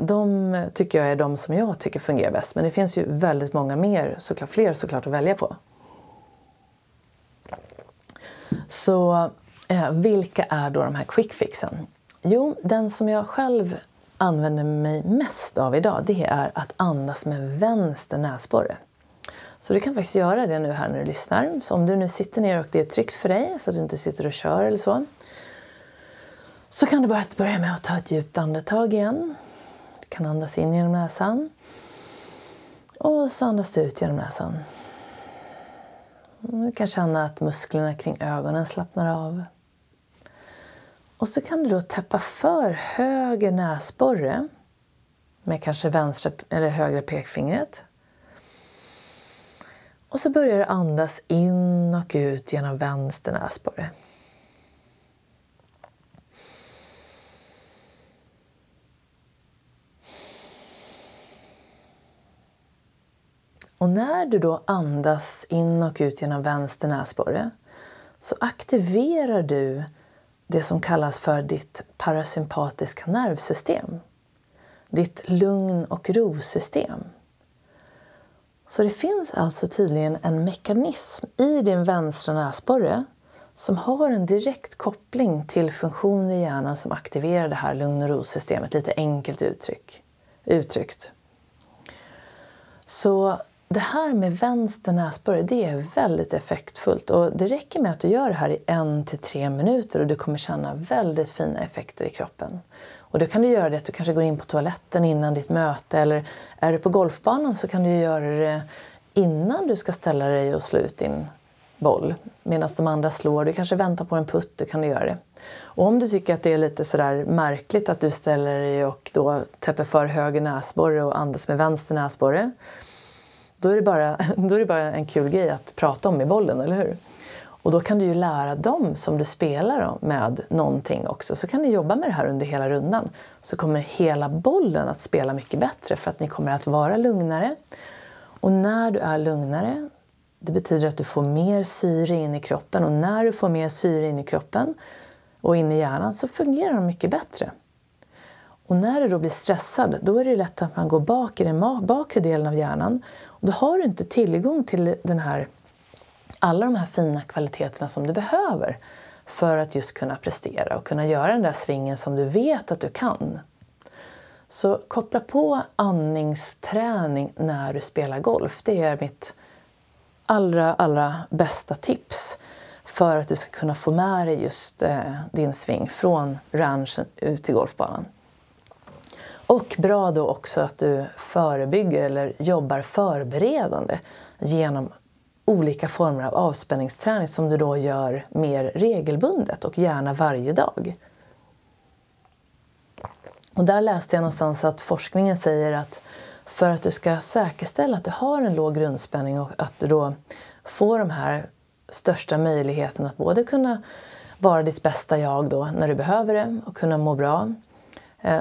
de tycker jag är de som jag tycker fungerar bäst. Men det finns ju väldigt många mer, såklart, fler såklart att välja på. Så vilka är då de här quick fixen? Jo, den som jag själv använder mig mest av idag, det är att andas med vänster näsborre. Så du kan faktiskt göra det nu här när du lyssnar. Så om du nu sitter ner och det är tryggt för dig, så att du inte sitter och kör eller så, så kan du bara börja med att ta ett djupt andetag igen. Du kan andas in genom näsan. Och så andas du ut genom näsan. Du kan känna att musklerna kring ögonen slappnar av. Och så kan du då täppa för höger näsborre med kanske vänstra eller högra pekfingret. Och så börjar du andas in och ut genom vänster näsborre. Och när du då andas in och ut genom vänster näsborre, så aktiverar du det som kallas för ditt parasympatiska nervsystem. Ditt lugn- och rosystem. Så det finns alltså tydligen en mekanism i din vänstra näsborre som har en direkt koppling till funktioner i hjärnan som aktiverar det här lugn- och rosystemet, lite enkelt uttryck, uttryckt. Så det här med vänster näsborre, det är väldigt effektfullt, och det räcker med att du gör det här i en till tre minuter och du kommer känna väldigt fina effekter i kroppen. Och då kan du göra det att du kanske går in på toaletten innan ditt möte, eller är du på golfbanan så kan du göra det innan du ska ställa dig och slå ut din boll. Medan de andra slår, du kanske väntar på en putt, du kan du göra det. Och om du tycker att det är lite sådär märkligt att du ställer dig och då täpper för höger näsborre och andas med vänster näsborre, då är det bara, då är det bara en kul grej att prata om i bollen, eller hur? Och då kan du ju lära dem som du spelar med någonting också. Så kan ni jobba med det här under hela rundan. Så kommer hela bollen att spela mycket bättre, för att ni kommer att vara lugnare. Och när du är lugnare, det betyder att du får mer syre in i kroppen. Och när du får mer syre in i kroppen och in i hjärnan, så fungerar de mycket bättre. Och när du då blir stressad, då är det lätt att man går bak i den bakre delen av hjärnan. Och då har du inte tillgång till den här... alla de här fina kvaliteterna som du behöver för att just kunna prestera och kunna göra den där svingen som du vet att du kan. Så koppla på andningsträning när du spelar golf. Det är mitt allra, allra bästa tips för att du ska kunna få med dig just eh, din sving från ranchen ut till golfbanan. Och bra då också att du förebygger eller jobbar förberedande genom olika former av avspänningsträning som du då gör mer regelbundet och gärna varje dag. Och där läste jag någonstans att forskningen säger att för att du ska säkerställa att du har en låg grundspänning och att du då får de här största möjligheterna att både kunna vara ditt bästa jag då när du behöver det och kunna må bra,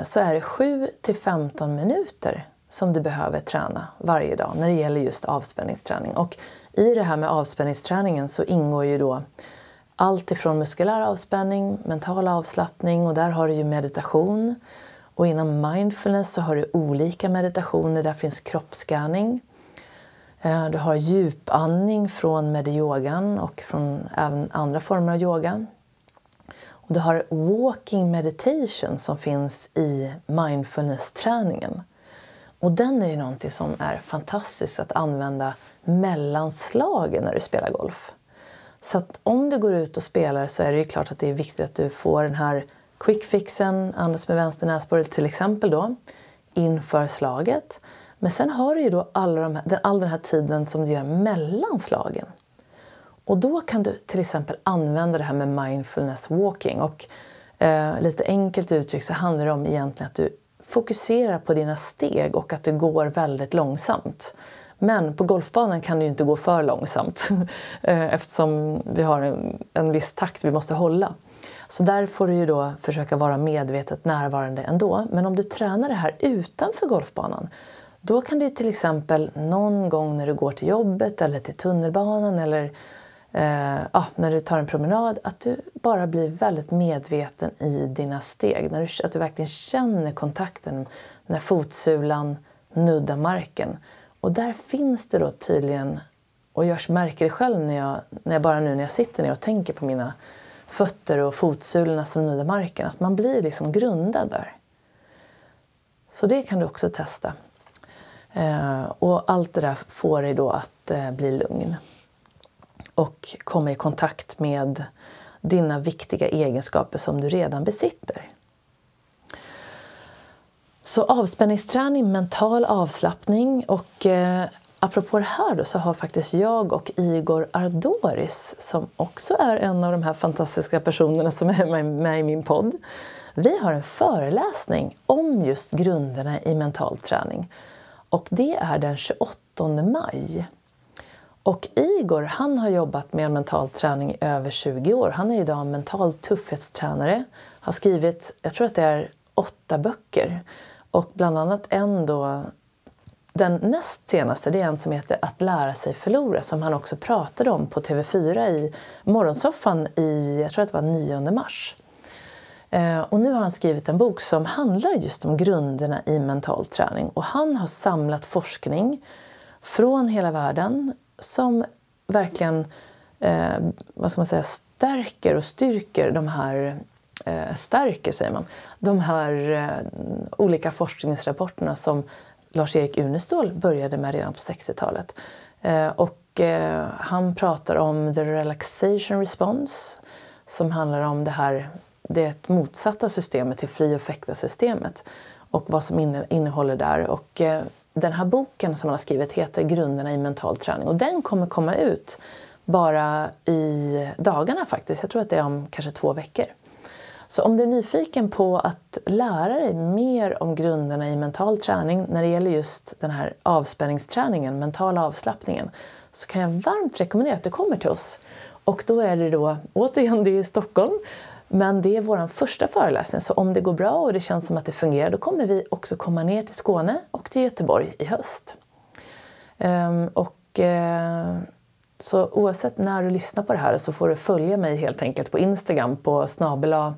så är det sju till femton minuter som du behöver träna varje dag när det gäller just avspänningsträning. Och i det här med avspänningsträningen så ingår ju då allt ifrån muskulär avspänning, mental avslappning, och där har du ju meditation. Och inom mindfulness så har du olika meditationer, där finns kroppsskanning. Du har djupandning från medi-yogan och från även andra former av yoga. Och du har walking meditation som finns i mindfulness-träningen. Och den är ju någonting som är fantastiskt att använda mellan slagen när du spelar golf. Så att om du går ut och spelar så är det ju klart att det är viktigt att du får den här quickfixen, andas med vänster näsborre till exempel då, inför slaget. Men sen har du ju då alla de här, all den här tiden som du gör mellan slagen. Och då kan du till exempel använda det här med mindfulness walking. Och eh, lite enkelt uttryck så handlar det om egentligen att du fokuserar på dina steg och att du går väldigt långsamt. Men på golfbanan kan du ju inte gå för långsamt eftersom vi har en, en viss takt vi måste hålla. Så där får du ju då försöka vara medvetet närvarande ändå. Men om du tränar det här utanför golfbanan, då kan du till exempel någon gång när du går till jobbet eller till tunnelbanan eller eh, ah, när du tar en promenad, att du bara blir väldigt medveten i dina steg. När du, att du verkligen känner kontakten när fotsulan nuddar marken. Och där finns det då tydligen, och jag märker det själv när jag, när jag bara nu när jag sitter ner och tänker på mina fötter och fotsulorna som nuddar marken, att man blir liksom grundad där. Så det kan du också testa. Och allt det där får dig då att bli lugn och komma i kontakt med dina viktiga egenskaper som du redan besitter. Så avspänningsträning, mental avslappning och eh, apropå det här då, så har faktiskt jag och Igor Ardoris, som också är en av de här fantastiska personerna som är med i min podd. Vi har en föreläsning om just grunderna i mental träning. Och det är den tjugoåttonde maj. Och Igor, han har jobbat med mental träning i över tjugo år. Han är idag en mental tuffhetstränare. Har skrivit, jag tror att det är åtta böcker. Och bland annat en då, den näst senaste, det är en som heter Att lära sig förlora. Som han också pratade om på T V fyra i morgonsoffan i, jag tror att det var nionde mars. Och nu har han skrivit en bok som handlar just om grunderna i mental träning. Och han har samlat forskning från hela världen som verkligen eh, vad ska man säga, stärker och styrker de här, eh, stärker säger man, de här eh, olika forskningsrapporterna som Lars-Eric Uneståhl började med redan på sextiotalet. Eh, och eh, han pratar om the relaxation response som handlar om det här, det motsatta systemet till fly- och fäkta-systemet och vad som inne, innehåller där. Och eh, den här boken som han har skrivit heter Grunderna i mental träning. Och den kommer komma ut bara i dagarna faktiskt. Jag tror att det är om kanske två veckor. Så om du är nyfiken på att lära dig mer om grunderna i mental träning när det gäller just den här avspänningsträningen, mentala avslappningen, så kan jag varmt rekommendera att du kommer till oss. Och då är det då, återigen det är i Stockholm. Men det är vår första föreläsning, så om det går bra och det känns som att det fungerar, då kommer vi också komma ner till Skåne och till Göteborg i höst. Ehm, och, eh, så oavsett när du lyssnar på det här så får du följa mig helt enkelt på Instagram på snabela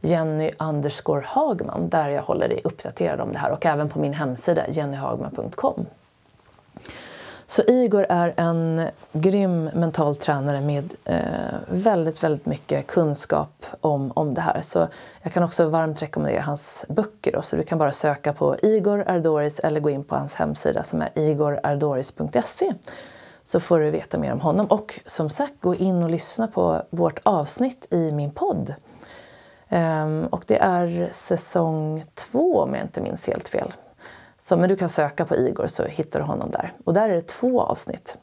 Jenny underscore Hagman, där jag håller dig uppdaterad om det här, och även på min hemsida Jenny Hagman punkt com. Så Igor är en grym mental tränare med eh, väldigt, väldigt mycket kunskap om, om det här. Så jag kan också varmt rekommendera hans böcker då. Så du kan bara söka på Igor Ardoris eller gå in på hans hemsida som är igor ardoris punkt se. Så får du veta mer om honom. Och som sagt, gå in och lyssna på vårt avsnitt i min podd. Ehm, och det är säsong två om jag inte minns helt fel. Så, men du kan söka på Igor så hittar du honom där. Och där är det två avsnitt.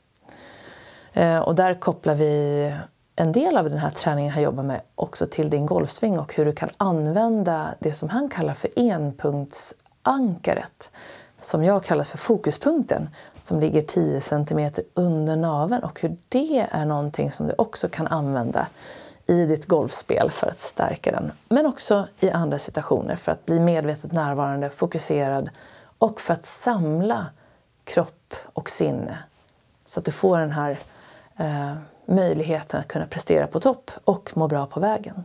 Eh, och där kopplar vi en del av den här träningen han jobbar med också till din golfsving. Och hur du kan använda det som han kallar för enpunktsankaret. Som jag kallar för fokuspunkten. Som ligger tio centimeter under naveln. Och hur det är någonting som du också kan använda i ditt golfspel för att stärka den. Men också i andra situationer för att bli medvetet närvarande, fokuserad. Och för att samla kropp och sinne så att du får den här eh, möjligheten att kunna prestera på topp och må bra på vägen.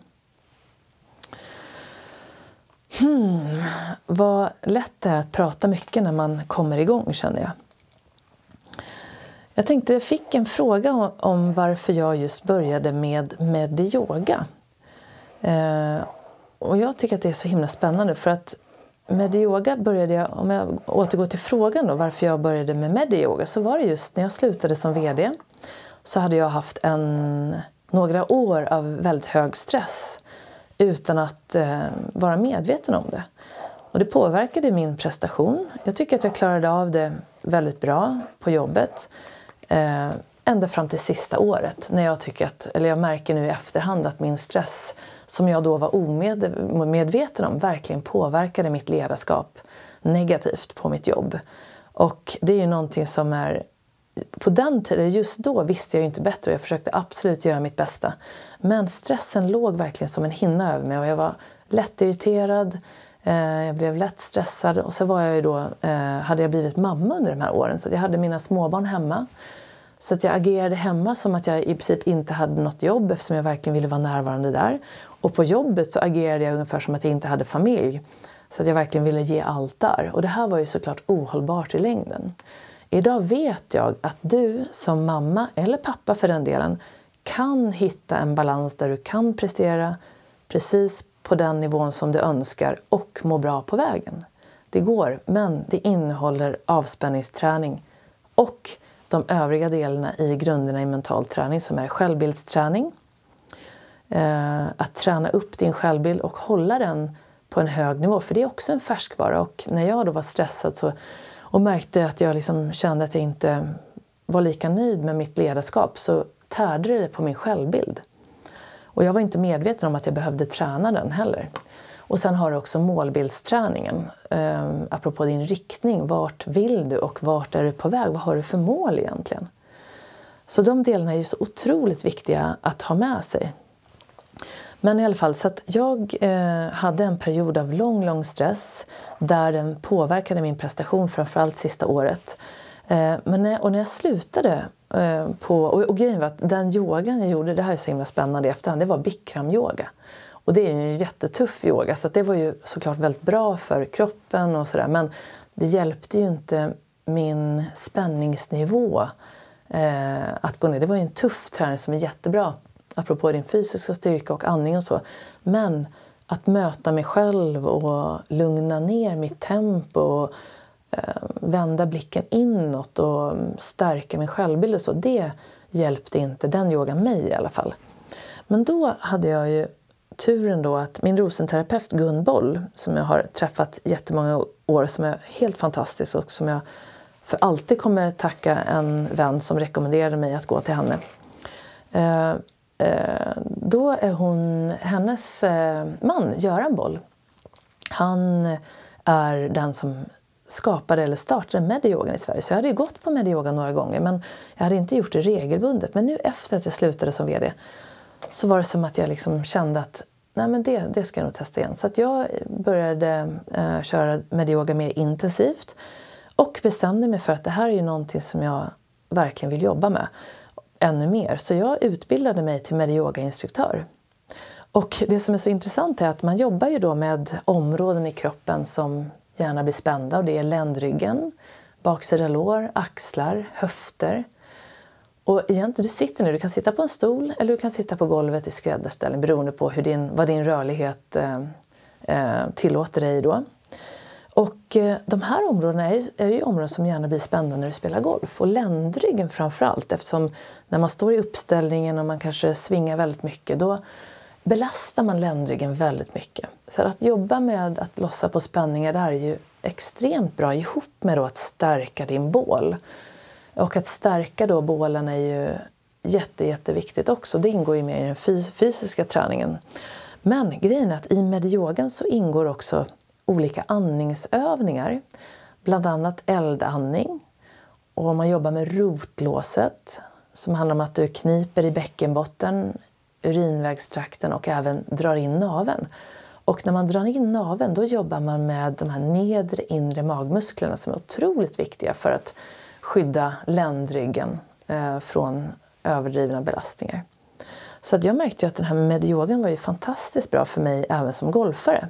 Hmm, vad lätt det är att prata mycket när man kommer igång, känner jag. Jag tänkte, jag fick en fråga om varför jag just började med Medi-yoga. Eh, och jag tycker att det är så himla spännande, för att Medi-yoga började jag, om jag återgår till frågan då, varför jag började med Medi-yoga, så var det just när jag slutade som vd, så hade jag haft en, några år av väldigt hög stress utan att eh, vara medveten om det. Och det påverkade min prestation. Jag tycker att jag klarade av det väldigt bra på jobbet. Eh, ända fram till sista året. När jag, tycker att, eller jag märker nu i efterhand att min stress, som jag då var omedveten om, verkligen påverkade mitt ledarskap negativt på mitt jobb. Och det är ju någonting som är... På den tiden, just då, visste jag ju inte bättre. Och jag försökte absolut göra mitt bästa. Men stressen låg verkligen som en hinna över mig. Och jag var lätt irriterad. Jag blev lätt stressad, och så var jag ju då, hade jag blivit mamma under de här åren, så jag hade mina småbarn hemma, så att jag agerade hemma som att jag i princip inte hade något jobb, eftersom jag verkligen ville vara närvarande där, och på jobbet så agerade jag ungefär som att jag inte hade familj, så att jag verkligen ville ge allt där, och det här var ju såklart ohållbart i längden. Idag vet jag att du som mamma, eller pappa för den delen, kan hitta en balans där du kan prestera precis på den nivån som du önskar och må bra på vägen. Det går, men det innehåller avspänningsträning och de övriga delarna i grunderna i mental träning, som är självbildsträning. Att träna upp din självbild och hålla den på en hög nivå, för det är också en färskvara. Och när jag då var stressad så, och märkte att jag liksom kände att jag inte var lika nöjd med mitt ledarskap, så tärde det på min självbild. Och jag var inte medveten om att jag behövde träna den heller. Och sen har du också målbildsträningen. Eh, apropå din riktning, vart vill du och vart är du på väg? Vad har du för mål egentligen? Så de delarna är ju så otroligt viktiga att ha med sig. Men i alla fall, så att jag eh, hade en period av lång, lång stress. Där den påverkade min prestation, framförallt sista året. Eh, men när, och när jag slutade... På, och, och grejen var att den yogan jag gjorde, det här är så himla spännande i efterhand, det var bikramyoga. Och det är ju en jättetuff yoga, så att det var ju såklart väldigt bra för kroppen och sådär. Men det hjälpte ju inte min spänningsnivå eh, att gå ner. Det var ju en tuff träning som är jättebra, apropå din fysiska styrka och andning och så. Men att möta mig själv och lugna ner mitt tempo och vända blicken inåt och stärka min självbild och så, det hjälpte inte den yogan mig i alla fall. Men då hade jag ju turen då att min rosenterapeut Gunn Boll, som jag har träffat jättemånga år, som är helt fantastisk och som jag för alltid kommer tacka, en vän som rekommenderade mig att gå till henne. Då är hon, hennes man Göran Boll, han är den som skapade eller startade Medi-yogan i Sverige. Så jag hade ju gått på Medi-yogan några gånger, men jag hade inte gjort det regelbundet. Men nu efter att jag slutade som vd, så var det som att jag liksom kände att nej, men det, det ska jag nog testa igen. Så att jag började eh, köra Medi-yoga mer intensivt och bestämde mig för att det här är ju någonting som jag verkligen vill jobba med ännu mer. Så jag utbildade mig till Medi-yoga-instruktör. Och det som är så intressant är att man jobbar ju då med områden i kroppen som gärna blir spända, och det är ländryggen, baksida lår, axlar, höfter. Och egentligen, du sitter nu, du kan sitta på en stol eller du kan sitta på golvet i skräddarställning, beroende på hur din, vad din rörlighet eh, tillåter dig då. Och eh, de här områdena är, är ju områden som gärna blir spända när du spelar golf, och ländryggen framförallt, eftersom när man står i uppställningen och man kanske svingar väldigt mycket, då belastar man ländryggen väldigt mycket. Så att jobba med att lossa på spänningar där är ju extremt bra, ihop med då att stärka din bål. Och att stärka då bålen är ju jätte, jätteviktigt också. Det ingår ju mer i den fys- fysiska träningen. Men grejen är att i Medi-yogan så ingår också olika andningsövningar. Bland annat eldandning. Och om man jobbar med rotlåset, som handlar om att du kniper i bäckenbotten, urinvägstrakten och även drar in naveln. Och när man drar in naveln, då jobbar man med de här nedre inre magmusklerna, som är otroligt viktiga för att skydda ländryggen eh, från överdrivna belastningar. Så att jag märkte ju att den här Medi-yogan var ju fantastiskt bra för mig även som golfare.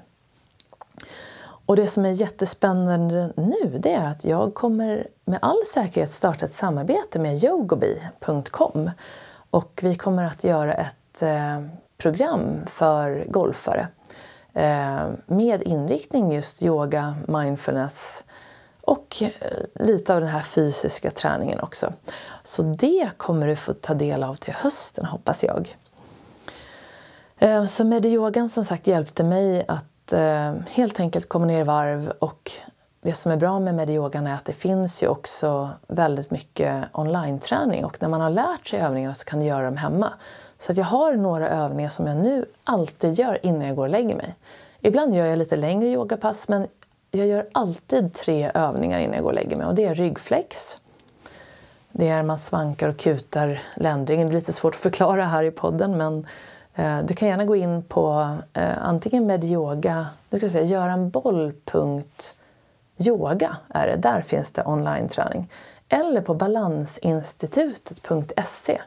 Och det som är jättespännande nu, det är att jag kommer med all säkerhet starta ett samarbete med yogobi punkt com. Och vi kommer att göra ett program för golfare med inriktning just yoga, mindfulness och lite av den här fysiska träningen också. Så det kommer du få ta del av till hösten, hoppas jag. Så Medi-yogan som sagt hjälpte mig att helt enkelt komma ner i varv, och det som är bra med Medi-yogan är att det finns ju också väldigt mycket online-träning, och när man har lärt sig övningarna så kan du göra dem hemma. Så att jag har några övningar som jag nu alltid gör innan jag går och lägger mig. Ibland gör jag lite längre yogapass, men jag gör alltid tre övningar innan jag går och lägger mig. Och det är ryggflex. Det är man svankar och kutar ländryggen. Det är lite svårt att förklara här i podden, men eh, du kan gärna gå in på eh, antingen med yoga. Nu ska jag säga görenboll punkt yoga är det. Där finns det online-träning. Eller på balansinstitutet punkt se.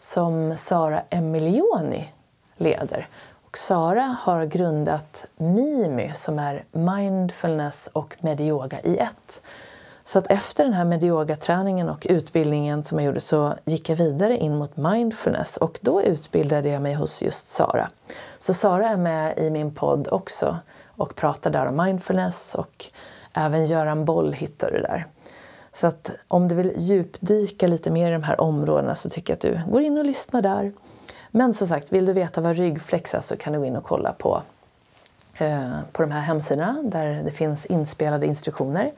Som Sara Emilioni leder. Och Sara har grundat MIMI som är mindfulness och Medi-yoga i ett. Så att efter den här Medi-yoga-träningen och utbildningen som jag gjorde så gick jag vidare in mot mindfulness. Och då utbildade jag mig hos just Sara. Så Sara är med i min podd också och pratar där om mindfulness, och även Göran Boll hittar du där. Så att om du vill djupdyka lite mer i de här områdena så tycker jag att du går in och lyssnar där. Men som sagt, vill du veta vad ryggflex är så kan du gå in och kolla på, eh, på de här hemsidorna där det finns inspelade instruktioner.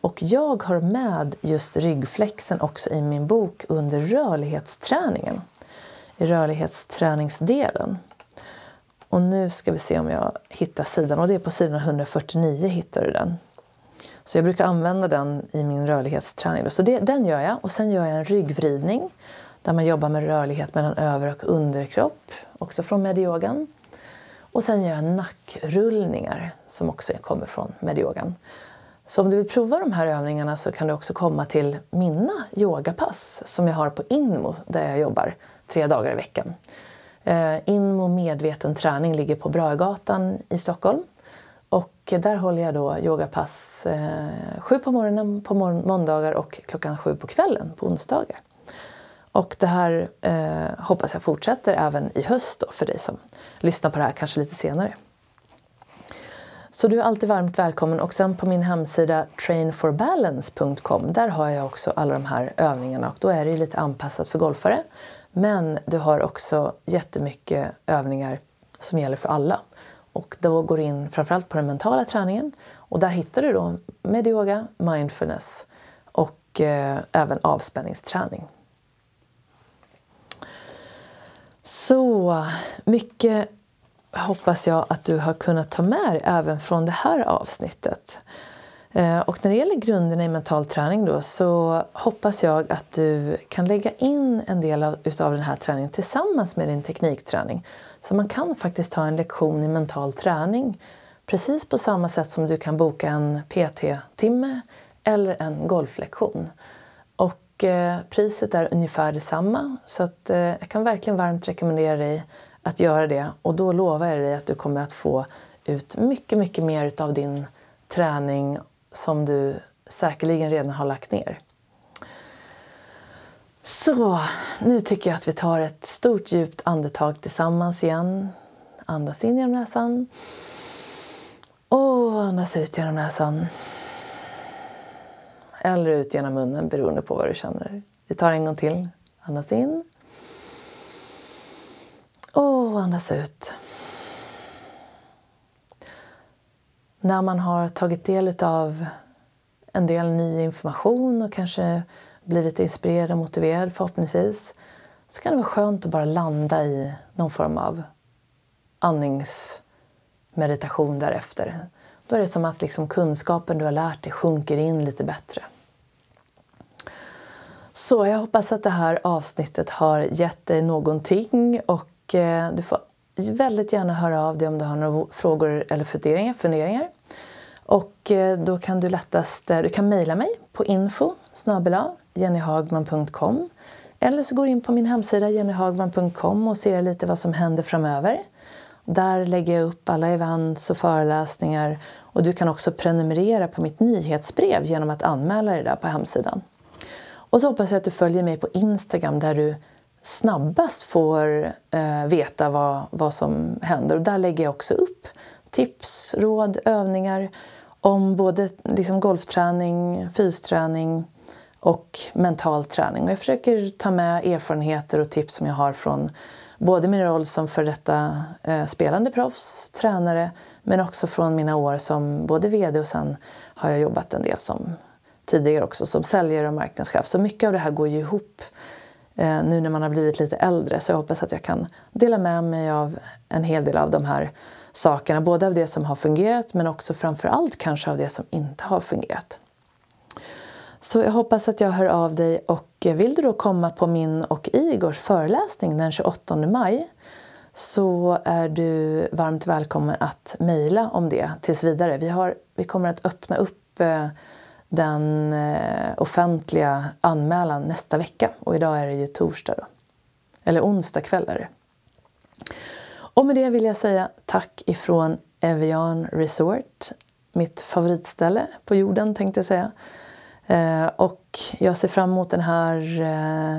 Och jag har med just ryggflexen också i min bok under rörlighetsträningen. I rörlighetsträningsdelen. Och nu ska vi se om jag hittar sidan, och det är på sidan etthundrafyrtionio hittar du den. Så jag brukar använda den i min rörlighetsträning. Så det, den gör jag. Och sen gör jag en ryggvridning. Där man jobbar med rörlighet mellan över- och underkropp. Också från Medi-yogan. Och sen gör jag nackrullningar. Som också kommer från Medi-yogan. Så om du vill prova de här övningarna så kan du också komma till mina yogapass. Som jag har på Inmo. Där jag jobbar tre dagar i veckan. Eh, Inmo medveten träning ligger på Brögatan i Stockholm. Och där håller jag då yogapass eh, sju på morgonen på mor- måndagar och klockan sju på kvällen på onsdagar. Och det här eh, hoppas jag fortsätter även i höst då, för dig som lyssnar på det här kanske lite senare. Så du är alltid varmt välkommen, och sen på min hemsida train for balance punkt com där har jag också alla de här övningarna, och då är det ju lite anpassat för golfare. Men du har också jättemycket övningar som gäller för alla. Och då går du in framförallt på den mentala träningen. Och där hittar du då Medi-yoga, mindfulness och eh, även avspänningsträning. Så mycket hoppas jag att du har kunnat ta med dig även från det här avsnittet. Eh, och när det gäller grunderna i mental träning då, så hoppas jag att du kan lägga in en del av, utav den här träningen tillsammans med din teknikträning. Så man kan faktiskt ta en lektion i mental träning precis på samma sätt som du kan boka en P T-timme eller en golflektion. Och eh, priset är ungefär detsamma, så att, eh, jag kan verkligen varmt rekommendera dig att göra det. Och då lovar jag dig att du kommer att få ut mycket, mycket mer av din träning som du säkerligen redan har lagt ner. Så, nu tycker jag att vi tar ett stort djupt andetag tillsammans igen. Andas in genom näsan. Och andas ut genom näsan. Eller ut genom munnen beroende på vad du känner. Vi tar en gång till. Andas in. Och andas ut. När man har tagit del av en del ny information och kanske blivit inspirerad och motiverad förhoppningsvis, så kan det vara skönt att bara landa i någon form av andningsmeditation därefter. Då är det som att liksom kunskapen du har lärt dig sjunker in lite bättre. Så jag hoppas att det här avsnittet har gett dig någonting, och du får väldigt gärna höra av dig om du har några frågor eller funderingar. funderingar. Och då kan du lättast, du kan mejla mig på info snabel-a jenny hagman punkt com, eller så går du in på min hemsida jenny hagman punkt com och ser lite vad som händer framöver. Där lägger jag upp alla events och föreläsningar, och du kan också prenumerera på mitt nyhetsbrev genom att anmäla dig där på hemsidan. Och så hoppas jag att du följer mig på Instagram där du snabbast får eh, veta vad, vad som händer. Och där lägger jag också upp tips, råd, övningar om både liksom golfträning, fysträning och mental träning. Och jag försöker ta med erfarenheter och tips som jag har från både min roll som för detta eh, spelande proffs, tränare, men också från mina år som både vd, och sen har jag jobbat en del som tidigare också som säljare och marknadschef. Så mycket av det här går ju ihop eh, nu när man har blivit lite äldre. Så jag hoppas att jag kan dela med mig av en hel del av de här sakerna. Både av det som har fungerat, men också framförallt kanske av det som inte har fungerat. Så jag hoppas att jag hör av dig, och vill du då komma på min och Igors föreläsning den tjugoåttonde maj så är du varmt välkommen att mejla om det tills vidare. Vi, har, vi kommer att öppna upp den offentliga anmälan nästa vecka, och idag är det ju torsdag då. Eller onsdag kväll är det. Och med det vill jag säga tack ifrån Evian Resort, mitt favoritställe på jorden tänkte jag säga. Och jag ser fram emot den här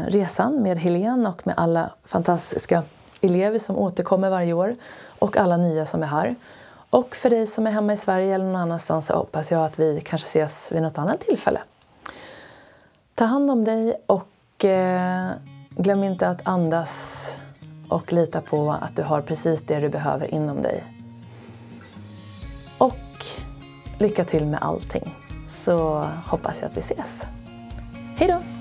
resan med Helene och med alla fantastiska elever som återkommer varje år. Och alla nya som är här. Och för dig som är hemma i Sverige eller någon annanstans så hoppas jag att vi kanske ses vid något annat tillfälle. Ta hand om dig, och glöm inte att andas och lita på att du har precis det du behöver inom dig. Och lycka till med allting. Så hoppas jag att vi ses. Hej då!